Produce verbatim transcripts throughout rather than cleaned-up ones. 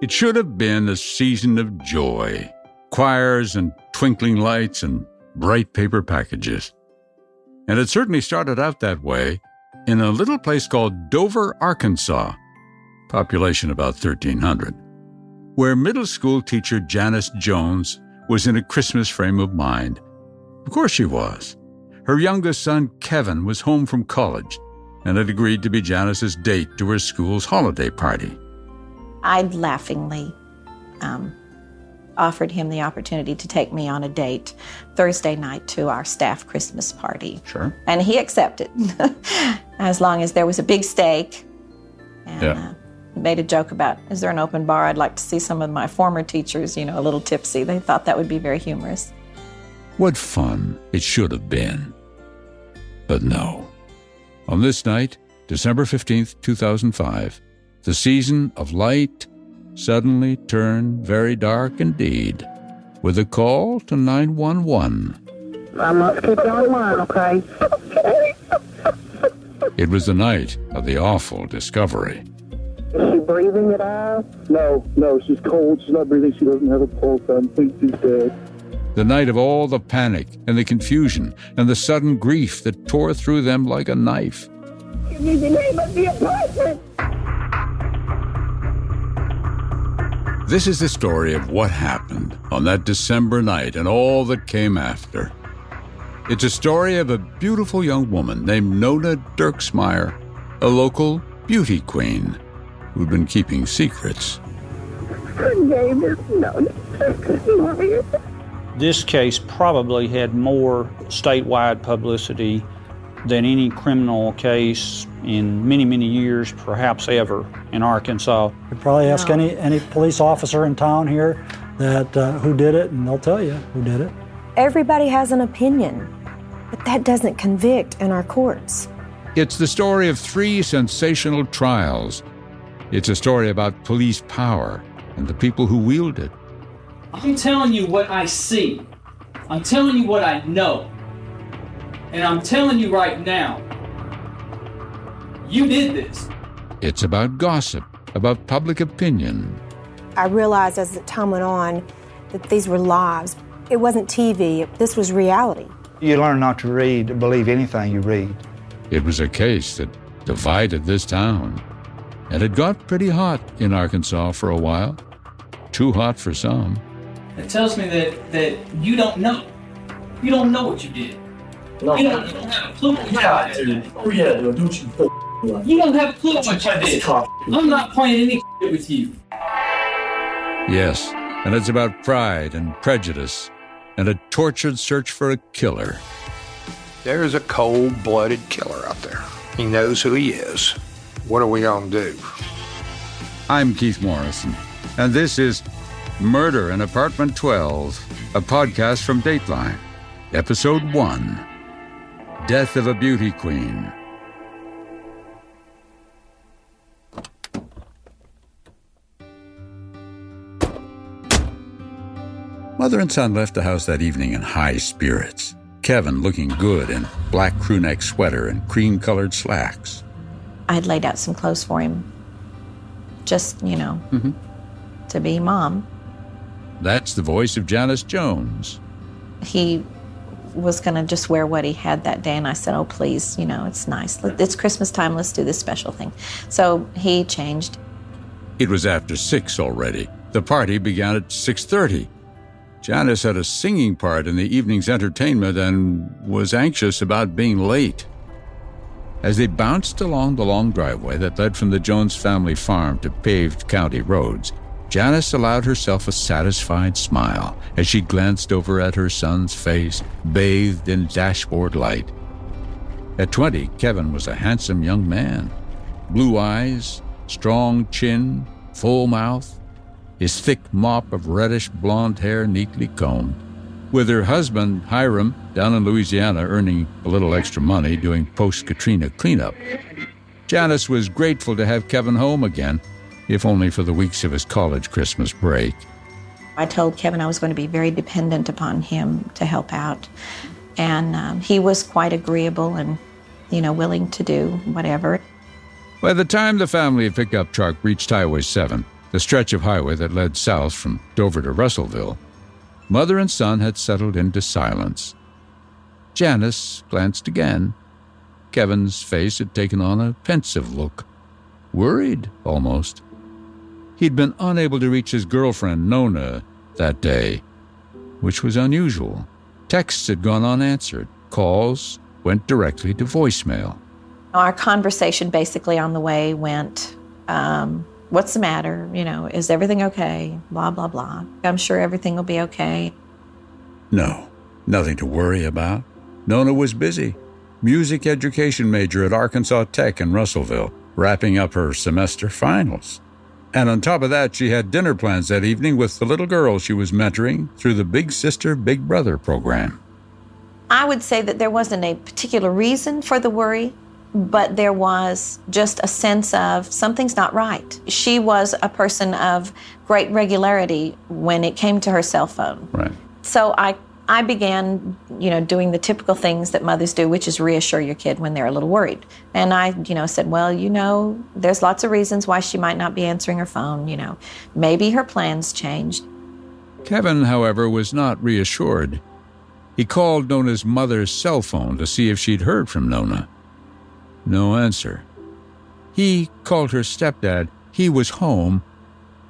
It should have been a season of joy, choirs and twinkling lights and bright paper packages. And it certainly started out that way in a little place called Dover, Arkansas, population about thirteen hundred, where middle school teacher Janice Jones was in a Christmas frame of mind. Of course she was. Her youngest son, Kevin, was home from college and had agreed to be Janice's date to her school's holiday party. I laughingly um, offered him the opportunity to take me on a date Thursday night to our staff Christmas party. Sure. And he accepted, as long as there was a big steak. And yeah. uh, made a joke about, is there an open bar? I'd like to see some of my former teachers, you know, a little tipsy. They thought that would be very humorous. What fun it should have been. But no. On this night, December fifteenth, two thousand five, the season of light suddenly turned very dark indeed, with a call to nine one one. I'm up to nine one one, okay? It was the night of the awful discovery. Is she breathing at all? No, no, she's cold. She's not breathing. She doesn't have a pulse. I think she's dead. The night of all the panic and the confusion and the sudden grief that tore through them like a knife. Give me the name of the apartment! This is the story of what happened on that December night and all that came after. It's a story of a beautiful young woman named Nona Dirksmeyer, a local beauty queen who'd been keeping secrets. Her name is Nona Dirksmeyer. This case probably had more statewide publicity than any criminal case in many, many years, perhaps ever, in Arkansas. You probably ask no. any, any police officer in town here that uh, who did it, and they'll tell you who did it. Everybody has an opinion, but that doesn't convict in our courts. It's the story of three sensational trials. It's a story about police power and the people who wield it. I'm telling you what I see. I'm telling you what I know. And I'm telling you right now, you did this. It's about gossip, about public opinion. I realized as the time went on that these were lives. It wasn't T V, this was reality. You learn not to read, believe anything you read. It was a case that divided this town. And it got pretty hot in Arkansas for a while. Too hot for some. It tells me that, that you don't know. You don't know what you did. No. You, don't, you don't have a clue what you yeah, did. Oh, yeah, dude. Don't you f***ing You don't have a clue what you did. I'm not playing any shit with you. Yes, and it's about pride and prejudice and a tortured search for a killer. There's a cold-blooded killer out there. He knows who he is. What are we going to do? I'm Keith Morrison, and this is Murder in Apartment twelve, a podcast from Dateline, Episode one. Death of a Beauty Queen. Mother and son left the house that evening in high spirits, Kevin looking good in black crewneck sweater and cream-colored slacks. I had laid out some clothes for him, just, you know, mm-hmm. to be mom. That's the voice of Janice Jones. He was going to just wear what he had that day, and I said, oh, please, you know, it's nice. It's Christmas time. Let's do this special thing. So he changed. It was after six already. The party began at six thirty. Janice had a singing part in the evening's entertainment and was anxious about being late. As they bounced along the long driveway that led from the Jones family farm to paved county roads, Janice allowed herself a satisfied smile as she glanced over at her son's face, bathed in dashboard light. At twenty, Kevin was a handsome young man. Blue eyes, strong chin, full mouth, his thick mop of reddish blonde hair neatly combed. With her husband, Hiram, down in Louisiana earning a little extra money doing post-Katrina cleanup, Janice was grateful to have Kevin home again, if only for the weeks of his college Christmas break. I told Kevin I was going to be very dependent upon him to help out. And um, he was quite agreeable and, you know, willing to do whatever. By the time the family of pickup truck reached Highway seven, the stretch of highway that led south from Dover to Russellville, mother and son had settled into silence. Janice glanced again. Kevin's face had taken on a pensive look, worried almost. He'd been unable to reach his girlfriend, Nona, that day, which was unusual. Texts had gone unanswered. Calls went directly to voicemail. Our conversation basically on the way went, um, what's the matter? You know, is everything okay? Blah, blah, blah. I'm sure everything will be okay. No, nothing to worry about. Nona was busy. Music education major at Arkansas Tech in Russellville, wrapping up her semester finals. And on top of that, she had dinner plans that evening with the little girl she was mentoring through the Big Sister, Big Brother program. I would say that there wasn't a particular reason for the worry, but there was just a sense of something's not right. She was a person of great regularity when it came to her cell phone. Right. So I I began, you know, doing the typical things that mothers do, which is reassure your kid when they're a little worried. And I, you know, said, well, you know, there's lots of reasons why she might not be answering her phone, you know. Maybe her plans changed. Kevin, however, was not reassured. He called Nona's mother's cell phone to see if she'd heard from Nona. No answer. He called her stepdad. He was home,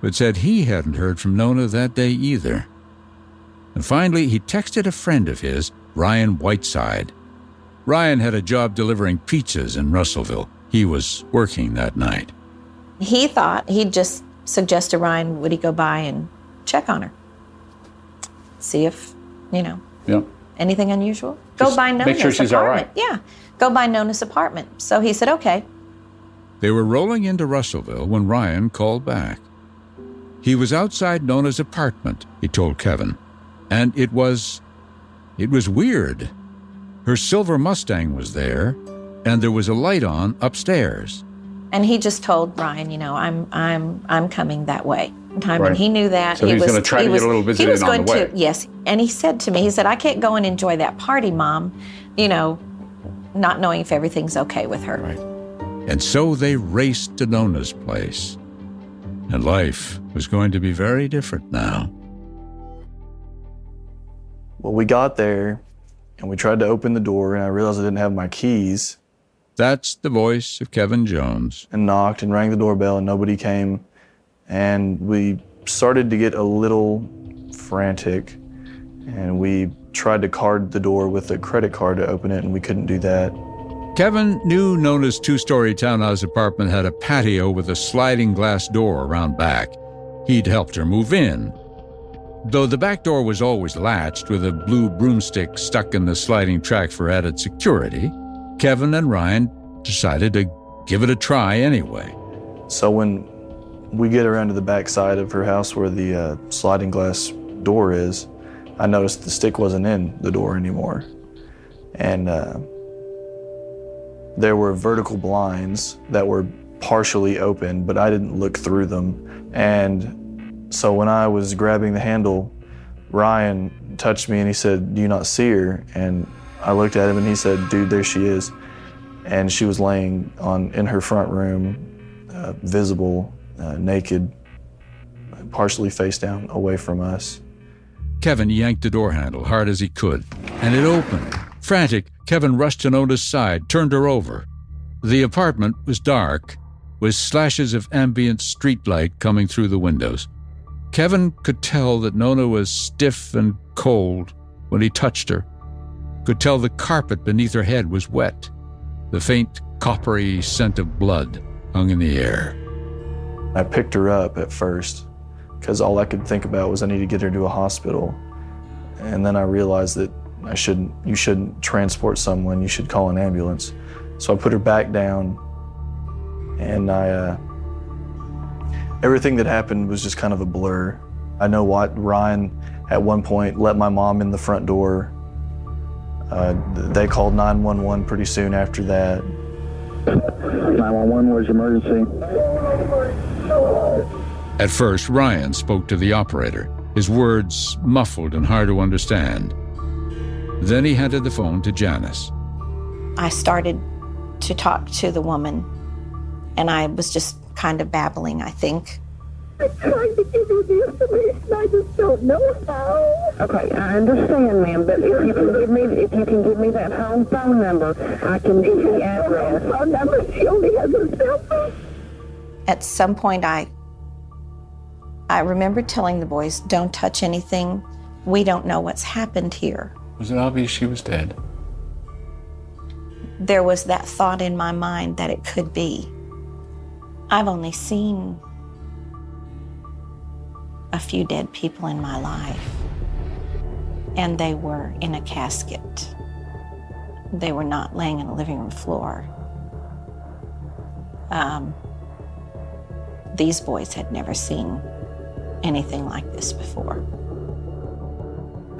but said he hadn't heard from Nona that day either. And finally, he texted a friend of his, Ryan Whiteside. Ryan had a job delivering pizzas in Russellville. He was working that night. He thought he'd just suggest to Ryan, would he go by and check on her? See if, you know, yeah. anything unusual? Just go by Nona's apartment. Make sure she's all right. Yeah, go by Nona's apartment. So he said, okay. They were rolling into Russellville when Ryan called back. He was outside Nona's apartment, he told Kevin. And it was, it was weird. Her silver Mustang was there, and there was a light on upstairs. And he just told Ryan, you know, I'm, I'm, I'm coming that way. Time, right. And he knew that. So he, he was, was going to try to was, get a little busy on going the way. To, yes, and he said to me, he said, I can't go and enjoy that party, Mom. You know, not knowing if everything's okay with her. Right. And so they raced to Nona's place, and life was going to be very different now. Well, we got there, and we tried to open the door, and I realized I didn't have my keys. That's the voice of Kevin Jones. And knocked and rang the doorbell, and nobody came. And we started to get a little frantic, and we tried to card the door with a credit card to open it, and we couldn't do that. Kevin knew Nona's two-story townhouse apartment had a patio with a sliding glass door around back. He'd helped her move in. Though the back door was always latched with a blue broomstick stuck in the sliding track for added security, Kevin and Ryan decided to give it a try anyway. So when we get around to the back side of her house where the uh, sliding glass door is, I noticed the stick wasn't in the door anymore. And uh, there were vertical blinds that were partially open, but I didn't look through them. And so when I was grabbing the handle, Ryan touched me and he said, do you not see her? And I looked at him and he said, dude, there she is. And she was laying on in her front room, uh, visible, uh, naked, partially face down, away from us. Kevin yanked the door handle hard as he could, and it opened. Frantic, Kevin rushed to Nona's side, turned her over. The apartment was dark, with slashes of ambient streetlight coming through the windows. Kevin could tell that Nona was stiff and cold when he touched her, could tell the carpet beneath her head was wet. The faint, coppery scent of blood hung in the air. I picked her up at first because all I could think about was I need to get her to a hospital. And then I realized that I shouldn't, you shouldn't transport someone, you should call an ambulance. So I put her back down and I... Uh, Everything that happened was just kind of a blur. I know what Ryan, at one point, let my mom in the front door. Uh, they called nine one one pretty soon after that. nine one one was emergency. At first, Ryan spoke to the operator, his words muffled and hard to understand. Then he handed the phone to Janice. I started to talk to the woman, and I was just kind of babbling, I think, been trying to give you the information. I just don't know how. Okay, I understand, ma'am, but if you can give me if you can give me that home phone number, I can give the address. Her phone number. She only has her cell phone. At some point, I I remember telling the boys, "Don't touch anything. We don't know what's happened here." Was it obvious she was dead? There was that thought in my mind that it could be. I've only seen a few dead people in my life, and they were in a casket. They were not laying in a living room floor. Um, these boys had never seen anything like this before.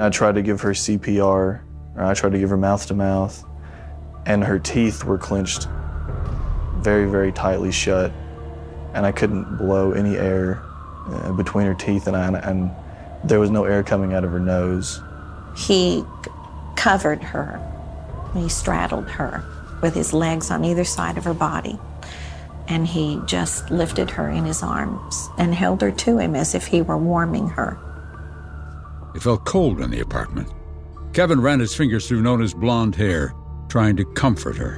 I tried to give her C P R, or I tried to give her mouth-to-mouth, and her teeth were clenched very, very tightly shut, and I couldn't blow any air uh, between her teeth, and, I, and there was no air coming out of her nose. He c- covered her. He straddled her with his legs on either side of her body, and he just lifted her in his arms and held her to him as if he were warming her. It felt cold in the apartment. Kevin ran his fingers through Nona's blonde hair, trying to comfort her,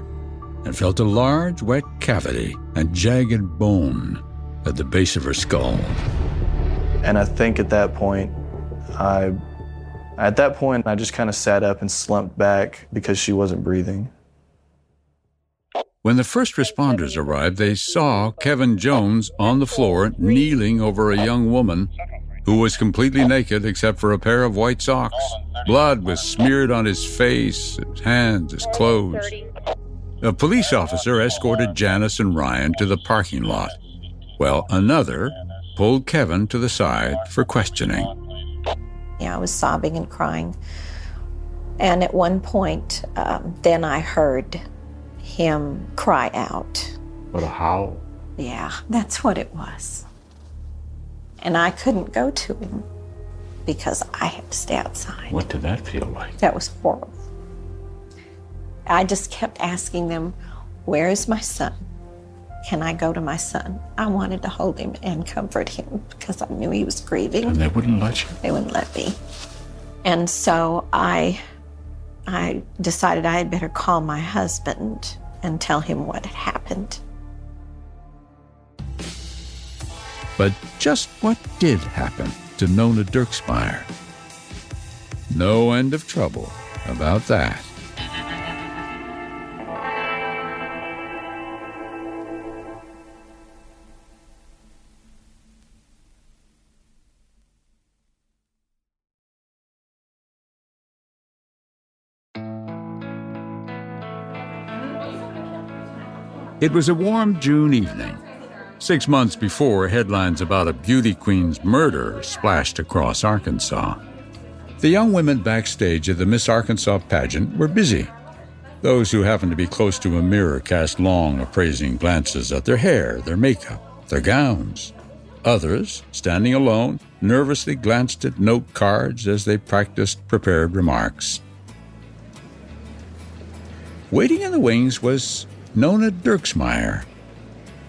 and felt a large, wet cavity and jagged bone at the base of her skull. And I think at that point, I, at that point, I just kind of sat up and slumped back because she wasn't breathing. When the first responders arrived, they saw Kevin Jones on the floor, kneeling over a young woman who was completely naked except for a pair of white socks. Blood was smeared on his face, his hands, his clothes. A police officer escorted Janice and Ryan to the parking lot, while another pulled Kevin to the side for questioning. Yeah, I was sobbing and crying. And at one point, um, then I heard him cry out. What a howl. Yeah, that's what it was. And I couldn't go to him because I had to stay outside. What did that feel like? That was horrible. I just kept asking them, where is my son? Can I go to my son? I wanted to hold him and comfort him because I knew he was grieving. And they wouldn't let you? They wouldn't let me. And so I, I decided I had better call my husband and tell him what had happened. But just what did happen to Nona Dirksmeyer? No end of trouble about that. It was a warm June evening. Six months before, headlines about a beauty queen's murder splashed across Arkansas. The young women backstage at the Miss Arkansas pageant were busy. Those who happened to be close to a mirror cast long, appraising glances at their hair, their makeup, their gowns. Others, standing alone, nervously glanced at note cards as they practiced prepared remarks. Waiting in the wings was Nona Dirksmeyer.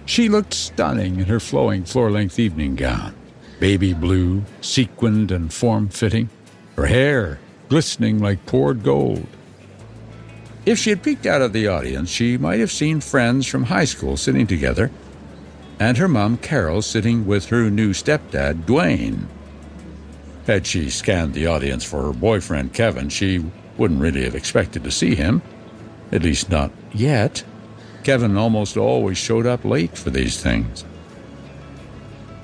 She looked stunning in her flowing floor-length evening gown, baby blue, sequined and form-fitting, her hair glistening like poured gold. If she had peeked out of the audience, she might have seen friends from high school sitting together, and her mom, Carol, sitting with her new stepdad, Duane. Had she scanned the audience for her boyfriend, Kevin, she wouldn't really have expected to see him, at least not yet. Kevin almost always showed up late for these things.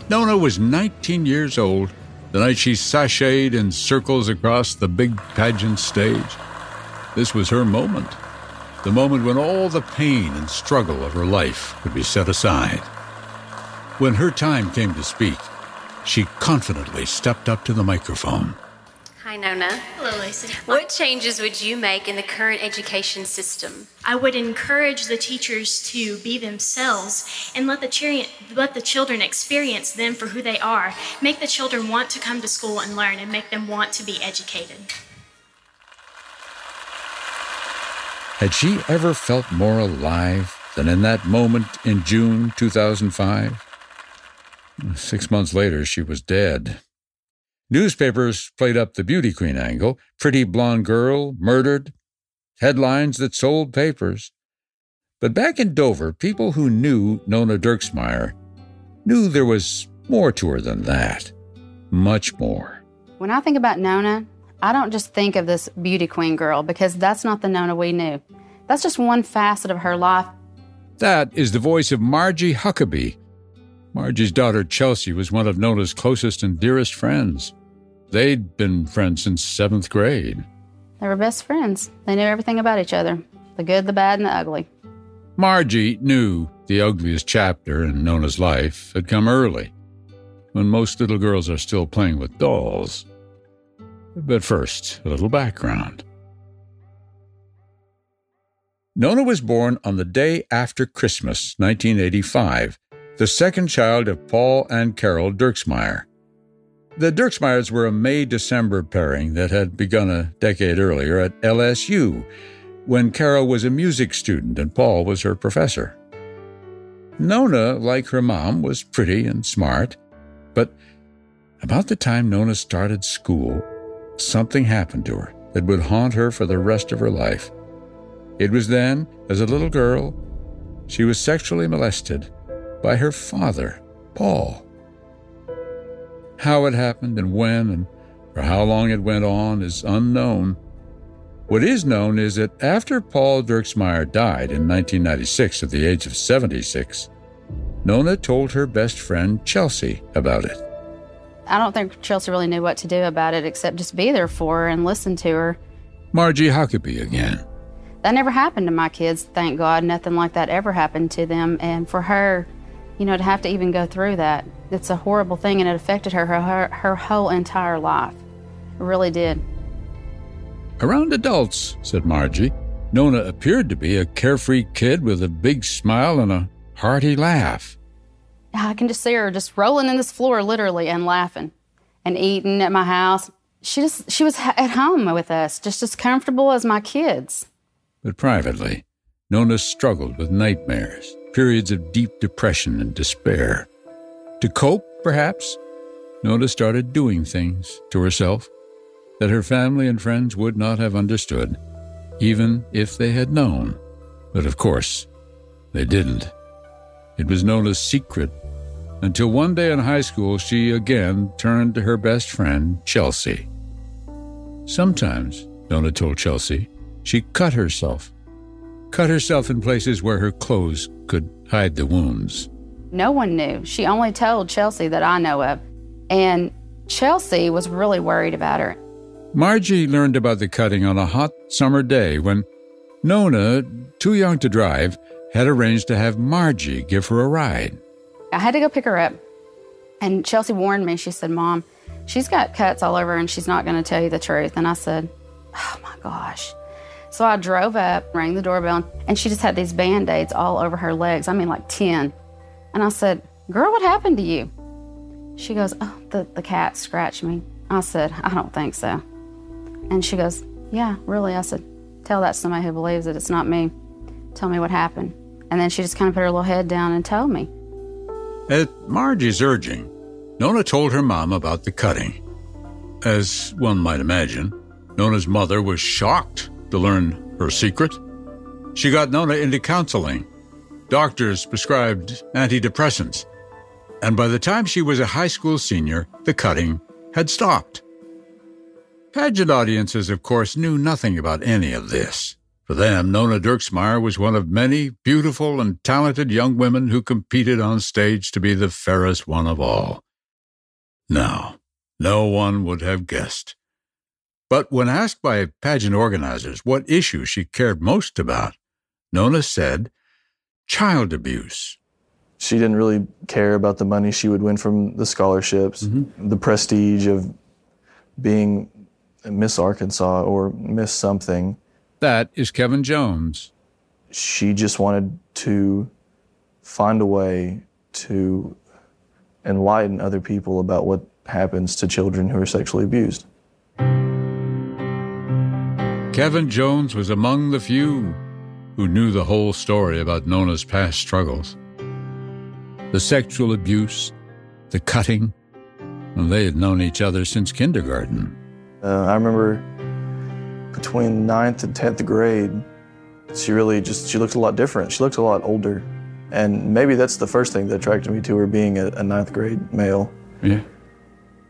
Nona was nineteen years old the night she sashayed in circles across the big pageant stage. This was her moment, the moment when all the pain and struggle of her life would be set aside. When her time came to speak, she confidently stepped up to the microphone. Hi, Nona. Hello, Lacey. What changes would you make in the current education system? I would encourage the teachers to be themselves and let the, chari- let the children experience them for who they are. Make the children want to come to school and learn, and make them want to be educated. Had she ever felt more alive than in that moment in June two thousand five? Six months later, she was dead. Newspapers played up the beauty queen angle, pretty blonde girl, murdered, headlines that sold papers. But back in Dover, people who knew Nona Dirksmeyer knew there was more to her than that, much more. When I think about Nona, I don't just think of this beauty queen girl, because that's not the Nona we knew. That's just one facet of her life. That is the voice of Margie Huckabee. Margie's daughter, Chelsea, was one of Nona's closest and dearest friends. They'd been friends since seventh grade. They were best friends. They knew everything about each other, the good, the bad, and the ugly. Margie knew the ugliest chapter in Nona's life had come early, when most little girls are still playing with dolls. But first, a little background. Nona was born on the day after Christmas, nineteen eighty-five, the second child of Paul and Carol Dirksmeyer. The Dirksmeyers were a May-December pairing that had begun a decade earlier at L S U, when Carol was a music student and Paul was her professor. Nona, like her mom, was pretty and smart, but about the time Nona started school, something happened to her that would haunt her for the rest of her life. It was then, as a little girl, she was sexually molested by her father, Paul. How it happened and when and for how long it went on is unknown. What is known is that after Paul Dirksmeyer died in nineteen ninety-six at the age of seventy-six, Nona told her best friend Chelsea about it. I don't think Chelsea really knew what to do about it except just be there for her and listen to her. Margie Huckabee again. That never happened to my kids, thank God. Nothing like that ever happened to them. And for her, you know, to have to even go through that, it's a horrible thing, and it affected her her, her whole entire life. It really did. Around adults, said Margie, Nona appeared to be a carefree kid with a big smile and a hearty laugh. I can just see her just rolling in this floor, literally, and laughing and eating at my house. She just she was at home with us, just as comfortable as my kids. But privately, Nona struggled with nightmares, periods of deep depression and despair. To cope, perhaps, Nona started doing things to herself that her family and friends would not have understood, even if they had known. But of course, they didn't. It was Nona's secret, until one day in high school, she again turned to her best friend, Chelsea. Sometimes, Nona told Chelsea, she cut herself, cut herself in places where her clothes could hide the wounds. No one knew. She only told Chelsea that I know of, and Chelsea was really worried about her. Margie learned about the cutting on a hot summer day when Nona, too young to drive, had arranged to have Margie give her a ride. I had to go pick her up, and Chelsea warned me. She said, "Mom, she's got cuts all over, and she's not going to tell you the truth." And I said, "Oh, my gosh." So I drove up, rang the doorbell, and she just had these Band-Aids all over her legs. I mean, like ten. And I said, "Girl, what happened to you?" She goes, "Oh, the, the cat scratched me." I said, "I don't think so." And she goes, "Yeah, really?" I said, "Tell that to somebody who believes it. It's not me. Tell me what happened." And then she just kind of put her little head down and told me. At Margie's urging, Nona told her mom about the cutting. As one might imagine, Nona's mother was shocked to learn her secret. She got Nona into counseling. Doctors prescribed antidepressants. And by the time she was a high school senior, the cutting had stopped. Pageant audiences, of course, knew nothing about any of this. For them, Nona Dirksmeyer was one of many beautiful and talented young women who competed on stage to be the fairest one of all. Now, no one would have guessed. But when asked by pageant organizers what issue she cared most about, Nona said child abuse. She didn't really care about the money she would win from the scholarships, mm-hmm. the prestige of being Miss Arkansas or Miss something. That is Kevin Jones. She just wanted to find a way to enlighten other people about what happens to children who are sexually abused. Kevin Jones was among the few who knew the whole story about Nona's past struggles. The sexual abuse, the cutting. And they had known each other since kindergarten. Uh, I remember between ninth and tenth grade, she really just, she looked a lot different. She looked a lot older. And maybe that's the first thing that attracted me to her, being a, a ninth grade male. Yeah.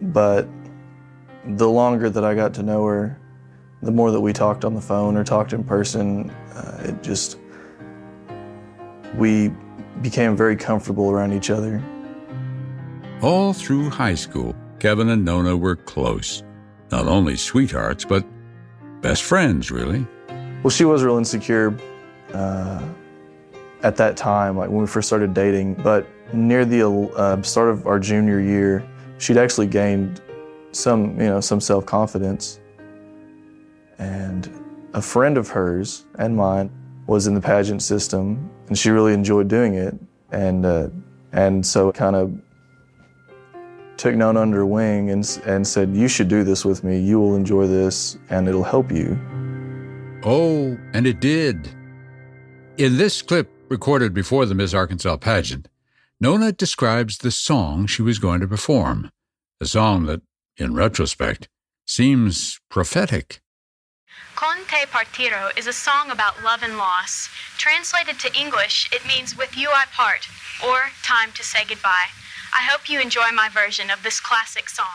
But the longer that I got to know her, the more that we talked on the phone or talked in person, uh, it just, we became very comfortable around each other. All through high school, Kevin and Nona were close. Not only sweethearts, but best friends, really. Well, she was real insecure uh, at that time, like when we first started dating. But near the uh, start of our junior year, she'd actually gained some, you know, some self-confidence. And a friend of hers and mine was in the pageant system, and she really enjoyed doing it. And uh, and so it kind of took Nona under wing and, and said, you should do this with me. You will enjoy this, and it'll help you. Oh, and it did. In this clip recorded before the Miss Arkansas pageant, Nona describes the song she was going to perform, a song that, in retrospect, seems prophetic. Con te partirò is a song about love and loss. Translated to English, it means with you I part, or time to say goodbye. I hope you enjoy my version of this classic song.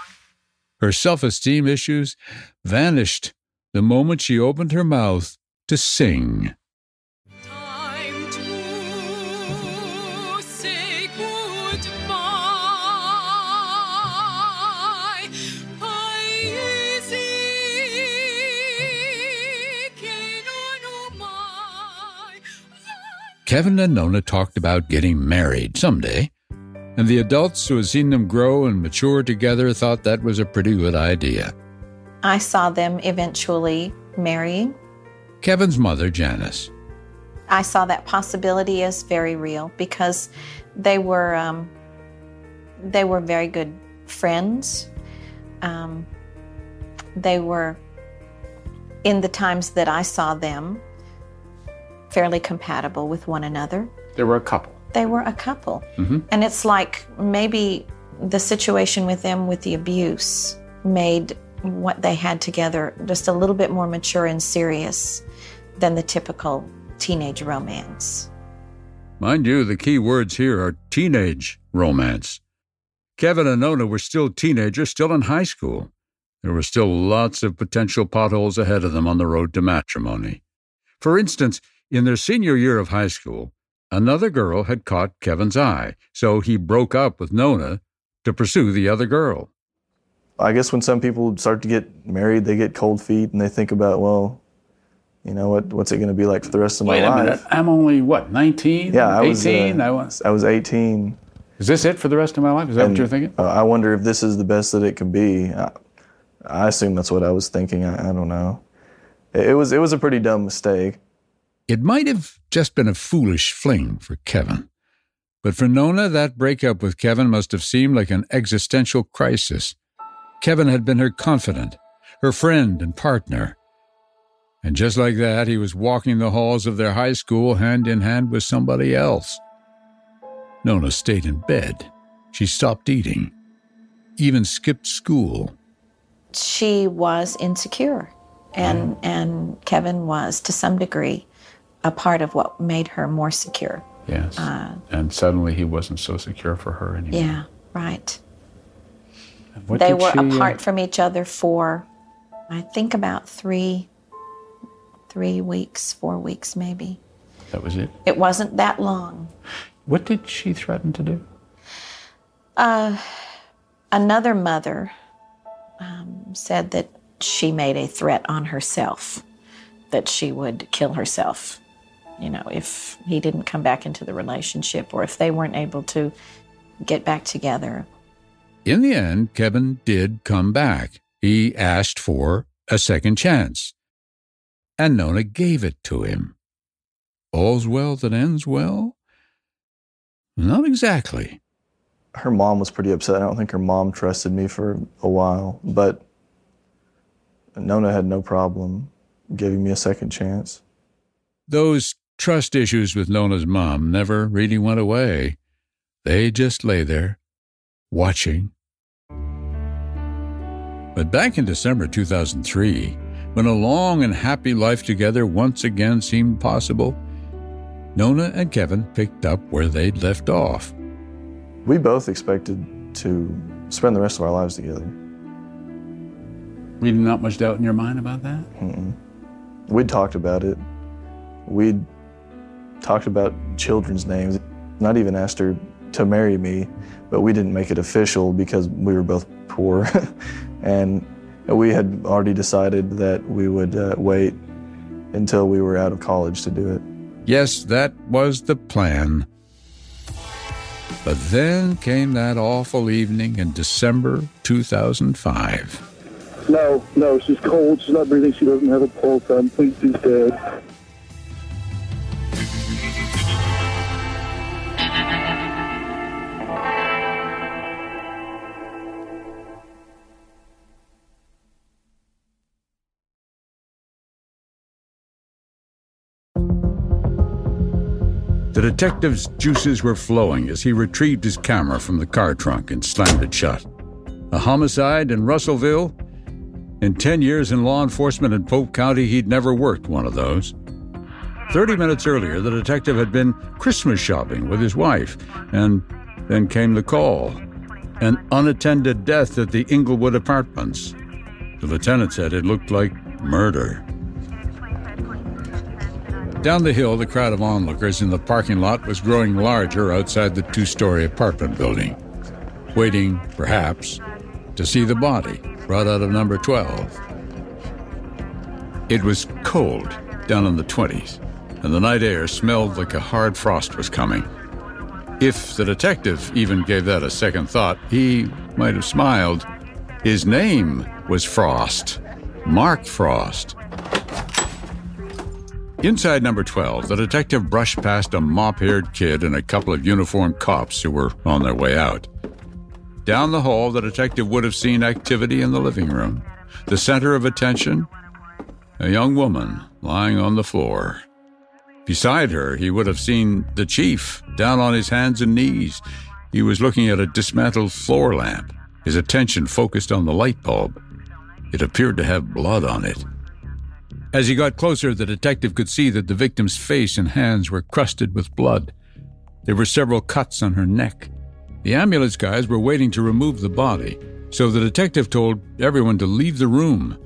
Her self-esteem issues vanished the moment she opened her mouth to sing. Time to say goodbye. Kevin and Nona talked about getting married someday, and the adults who had seen them grow and mature together thought that was a pretty good idea. I saw them eventually marrying. Kevin's mother, Janice. I saw that possibility as very real because they were um, they were very good friends. Um, they were, in the times that I saw them, fairly compatible with one another. They were a couple. They were a couple. Mm-hmm. And it's like maybe the situation with them with the abuse made what they had together just a little bit more mature and serious than the typical teenage romance. Mind you, the key words here are teenage romance. Kevin and Nona were still teenagers, still in high school. There were still lots of potential potholes ahead of them on the road to matrimony. For instance, in their senior year of high school, another girl had caught Kevin's eye, so he broke up with Nona to pursue the other girl. I guess when some people start to get married, they get cold feet and they think about, well, you know, what? what's it going to be like for the rest of my Wait a life? Minute. I'm only, what, nineteen? Yeah, I eighteen? Was, uh, I, was, I was eighteen. Is this it for the rest of my life? Is that and, what you're thinking? Uh, I wonder if this is the best that it could be. I, I assume that's what I was thinking. I, I don't know. It, it was it was a pretty dumb mistake. It might have just been a foolish fling for Kevin. But for Nona, that breakup with Kevin must have seemed like an existential crisis. Kevin had been her confidant, her friend and partner. And just like that, he was walking the halls of their high school hand in hand with somebody else. Nona stayed in bed. She stopped eating, even skipped school. She was insecure, and, and Kevin was, to some degree, a part of what made her more secure. Yes, uh, and suddenly he wasn't so secure for her anymore. Yeah, right. What they were she, apart uh, from each other for, I think, about three, three weeks, four weeks maybe. That was it? It wasn't that long. What did she threaten to do? Uh, another mother um, said that she made a threat on herself, that she would kill herself, you know, if he didn't come back into the relationship or if they weren't able to get back together. In the end, Kevin did come back. He asked for a second chance, and Nona gave it to him. All's well that ends well? Not exactly. Her mom was pretty upset. I don't think her mom trusted me for a while, but Nona had no problem giving me a second chance. Those trust issues with Nona's mom never really went away. They just lay there, watching. But back in December two thousand three, when a long and happy life together once again seemed possible, Nona and Kevin picked up where they'd left off. We both expected to spend the rest of our lives together. Really not much doubt in your mind about that? Mm-mm. We'd talked about it. We'd talked about children's names. Not even asked her to marry me, but we didn't make it official because we were both poor. And we had already decided that we would uh, wait until we were out of college to do it. Yes, that was the plan. But then came that awful evening in December two thousand five. No, no, she's cold, she's not breathing, she doesn't have a pulse, I'm pleased she's dead. The detective's juices were flowing as he retrieved his camera from the car trunk and slammed it shut. A homicide in Russellville? In ten years in law enforcement in Pope County, he'd never worked one of those. thirty minutes earlier, the detective had been Christmas shopping with his wife, and then came the call. An unattended death at the Inglewood Apartments. The lieutenant said it looked like murder. Down the hill, the crowd of onlookers in the parking lot was growing larger outside the two-story apartment building, waiting, perhaps, to see the body brought out of number twelve. It was cold, down in the twenties, and the night air smelled like a hard frost was coming. If the detective even gave that a second thought, he might have smiled. His name was Frost, Mark Frost. Inside number twelve, the detective brushed past a mop-haired kid and a couple of uniformed cops who were on their way out. Down the hall, the detective would have seen activity in the living room. The center of attention, a young woman lying on the floor. Beside her, he would have seen the chief down on his hands and knees. He was looking at a dismantled floor lamp, his attention focused on the light bulb. It appeared to have blood on it. As he got closer, the detective could see that the victim's face and hands were crusted with blood. There were several cuts on her neck. The ambulance guys were waiting to remove the body, so the detective told everyone to leave the room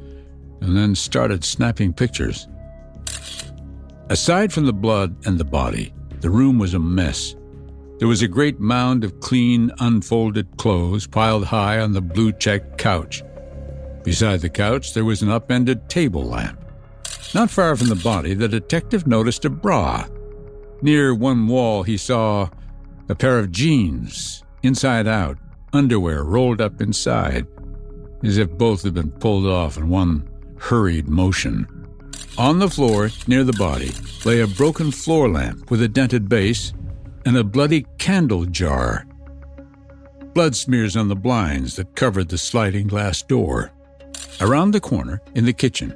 and then started snapping pictures. Aside from the blood and the body, the room was a mess. There was a great mound of clean, unfolded clothes piled high on the blue-checked couch. Beside the couch, there was an upended table lamp. Not far from the body, the detective noticed a bra. Near one wall, he saw a pair of jeans, inside out, underwear rolled up inside, as if both had been pulled off in one hurried motion. On the floor, near the body, lay a broken floor lamp with a dented base and a bloody candle jar. Blood smears on the blinds that covered the sliding glass door. Around the corner, in the kitchen,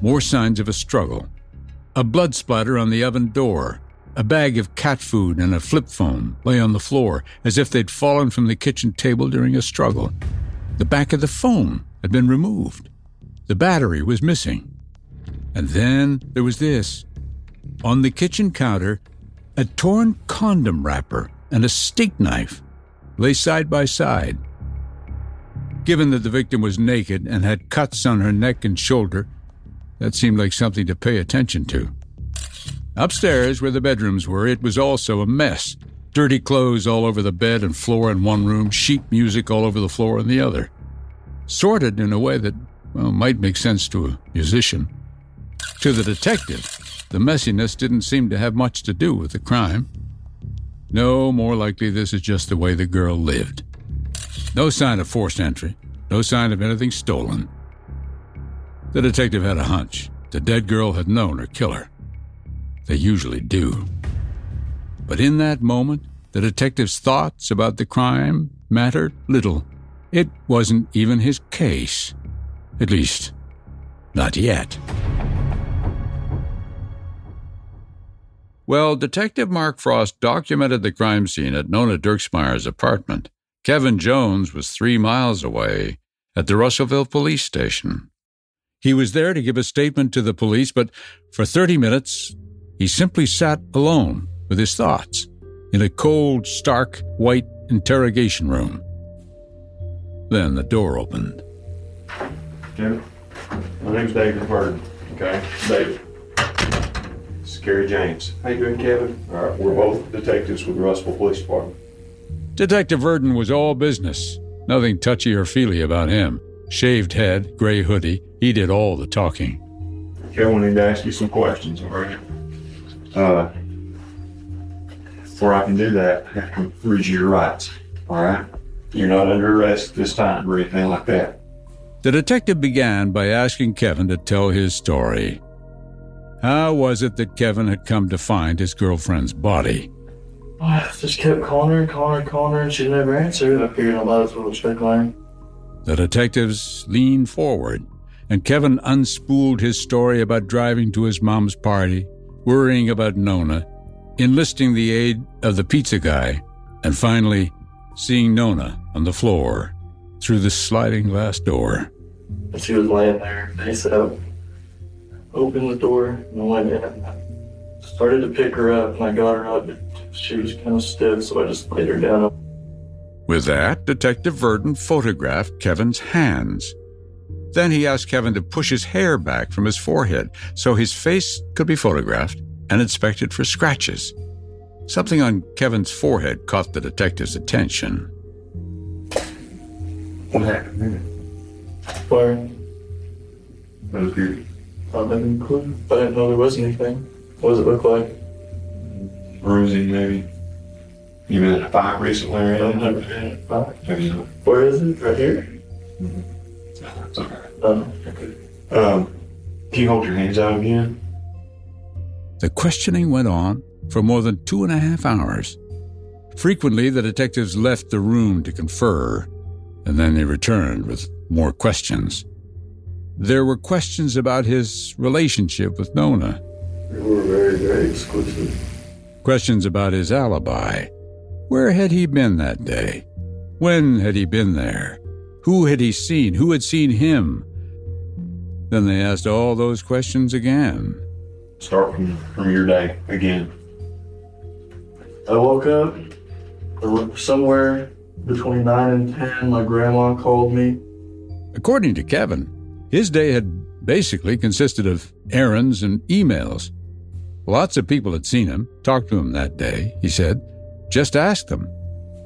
more signs of a struggle. A blood splatter on the oven door. A bag of cat food and a flip phone lay on the floor as if they'd fallen from the kitchen table during a struggle. The back of the phone had been removed. The battery was missing. And then there was this. On the kitchen counter, a torn condom wrapper and a steak knife lay side by side. Given that the victim was naked and had cuts on her neck and shoulder, that seemed like something to pay attention to. Upstairs, where the bedrooms were, it was also a mess. Dirty clothes all over the bed and floor in one room, sheet music all over the floor in the other. Sorted in a way that, well, might make sense to a musician. To the detective, the messiness didn't seem to have much to do with the crime. No, more likely this is just the way the girl lived. No sign of forced entry. No sign of anything stolen. The detective had a hunch. The dead girl had known her killer. They usually do. But in that moment, the detective's thoughts about the crime mattered little. It wasn't even his case. At least, not yet. Well, Detective Mark Frost documented the crime scene at Nona Dirksmeyer's apartment Kevin Jones was three miles away at the Russellville police station. He was there to give a statement to the police, but for thirty minutes, he simply sat alone with his thoughts in a cold, stark, white interrogation room. Then the door opened. Kevin, my name's David Verdon, okay? David. This is Kerry James. How you doing, Kevin? All right, we're both detectives with the Russellville Police Department. Detective Verdon was all business. Nothing touchy or feely about him. Shaved head, gray hoodie. He did all the talking. Kevin, I need to ask you some questions, all right? Uh, before I can do that, I have to read you your rights, all right? You're not under arrest this time or anything like that. The detective began by asking Kevin to tell his story. How was it that Kevin had come to find his girlfriend's body? I just kept calling her, calling her, calling her, and she never answered. I figured I might as well check line. The detectives leaned forward, and Kevin unspooled his story about driving to his mom's party, worrying about Nona, enlisting the aid of the pizza guy, and finally seeing Nona on the floor through the sliding glass door. She was laying there face up. Opened the door and went in. I started to pick her up, and I got her up. She was kind of stiff, so I just laid her down. With that, Detective Verdon photographed Kevin's hands. Then he asked Kevin to push his hair back from his forehead so his face could be photographed and inspected for scratches. Something on Kevin's forehead caught the detective's attention. What happened? Where? That was beauty. I didn't clue. I didn't know there was anything. What does it look like? Bruising, maybe. You been at a fight recently or anything? I've never been at a fight. Maybe not. Where is it? Right here? Mm-hmm. Oh, it's all right. Oh, okay. Um, can you hold your hands out again? The questioning went on for more than two and a half hours. Frequently, the detectives left the room to confer, and then they returned with more questions. There were questions about his relationship with Nona. They were very, very exclusive. Questions about his alibi. Where had he been that day? When had he been there? Who had he seen? Who had seen him? Then they asked all those questions again. Start from, from your day again. I woke up somewhere between nine and ten. My grandma called me. According to Kevin, his day had basically consisted of errands and emails. Lots of people had seen him, talked to him that day, he said. Just asked them.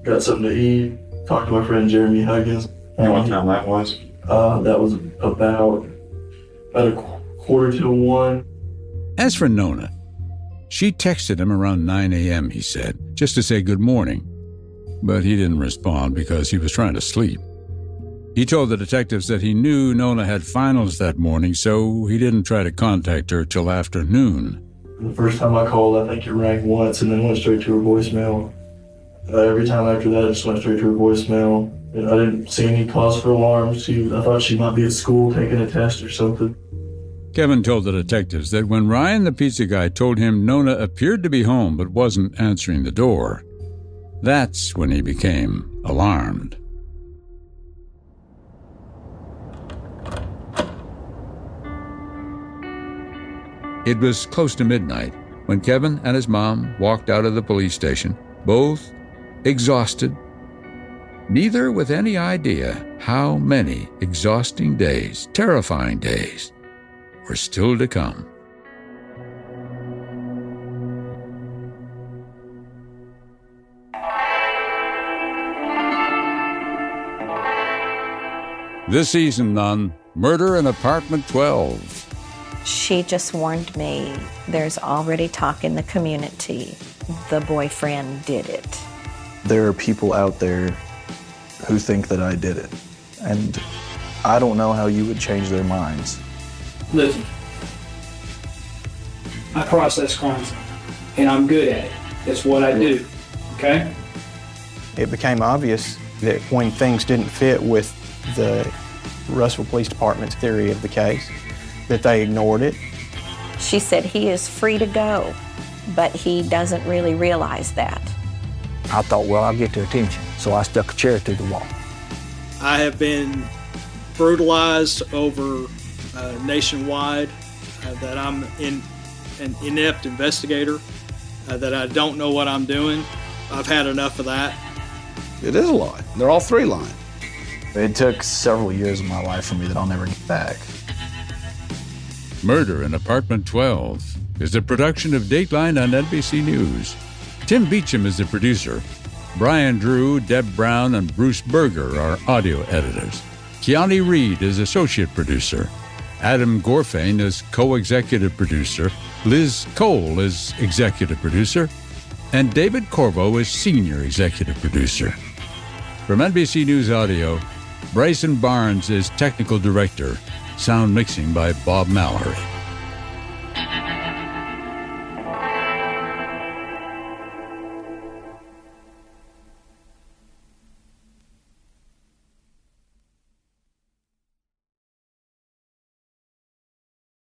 Got something to eat, talked to my friend Jeremy Huggins. And what time that was? Uh, that was about, about a quarter to one. As for Nona, she texted him around nine a.m., he said, just to say good morning. But he didn't respond because he was trying to sleep. He told the detectives that he knew Nona had finals that morning, so he didn't try to contact her till after noon. The first time I called, I think it rang once and then went straight to her voicemail. Uh, every time after that, it just went straight to her voicemail. And I didn't see any cause for alarm. She, I thought she might be at school taking a test or something. Kevin told the detectives that when Ryan the pizza guy told him Nona appeared to be home but wasn't answering the door, that's when he became alarmed. It was close to midnight when Kevin and his mom walked out of the police station, both exhausted, neither with any idea how many exhausting days, terrifying days, were still to come. This season on Murder in Apartment twelve. She just warned me, there's already talk in the community. The boyfriend did it. There are people out there who think that I did it. And I don't know how you would change their minds. Listen, I process crimes, and I'm good at it. It's what I do, okay? It became obvious that when things didn't fit with the Russell Police Department's theory of the case, that they ignored it. She said he is free to go, but he doesn't really realize that. I thought, well, I'll get the attention. so I stuck a chair through the wall. I have been brutalized over uh, nationwide, uh, that I'm in, an inept investigator, uh, that I don't know what I'm doing. I've had enough of that. It is a lie. They're all three lying. It took several years of my life for me that I'll never get back. Murder in Apartment twelve is a production of Dateline on N B C News. Tim Beecham is the producer. Brian Drew, Deb Brown, and Bruce Berger are audio editors. Keani Reed is associate producer. Adam Gorfain is co-executive producer. Liz Cole is executive producer. And David Corvo is senior executive producer. From N B C News Audio, Bryson Barnes is technical director. Sound mixing by Bob Mallory.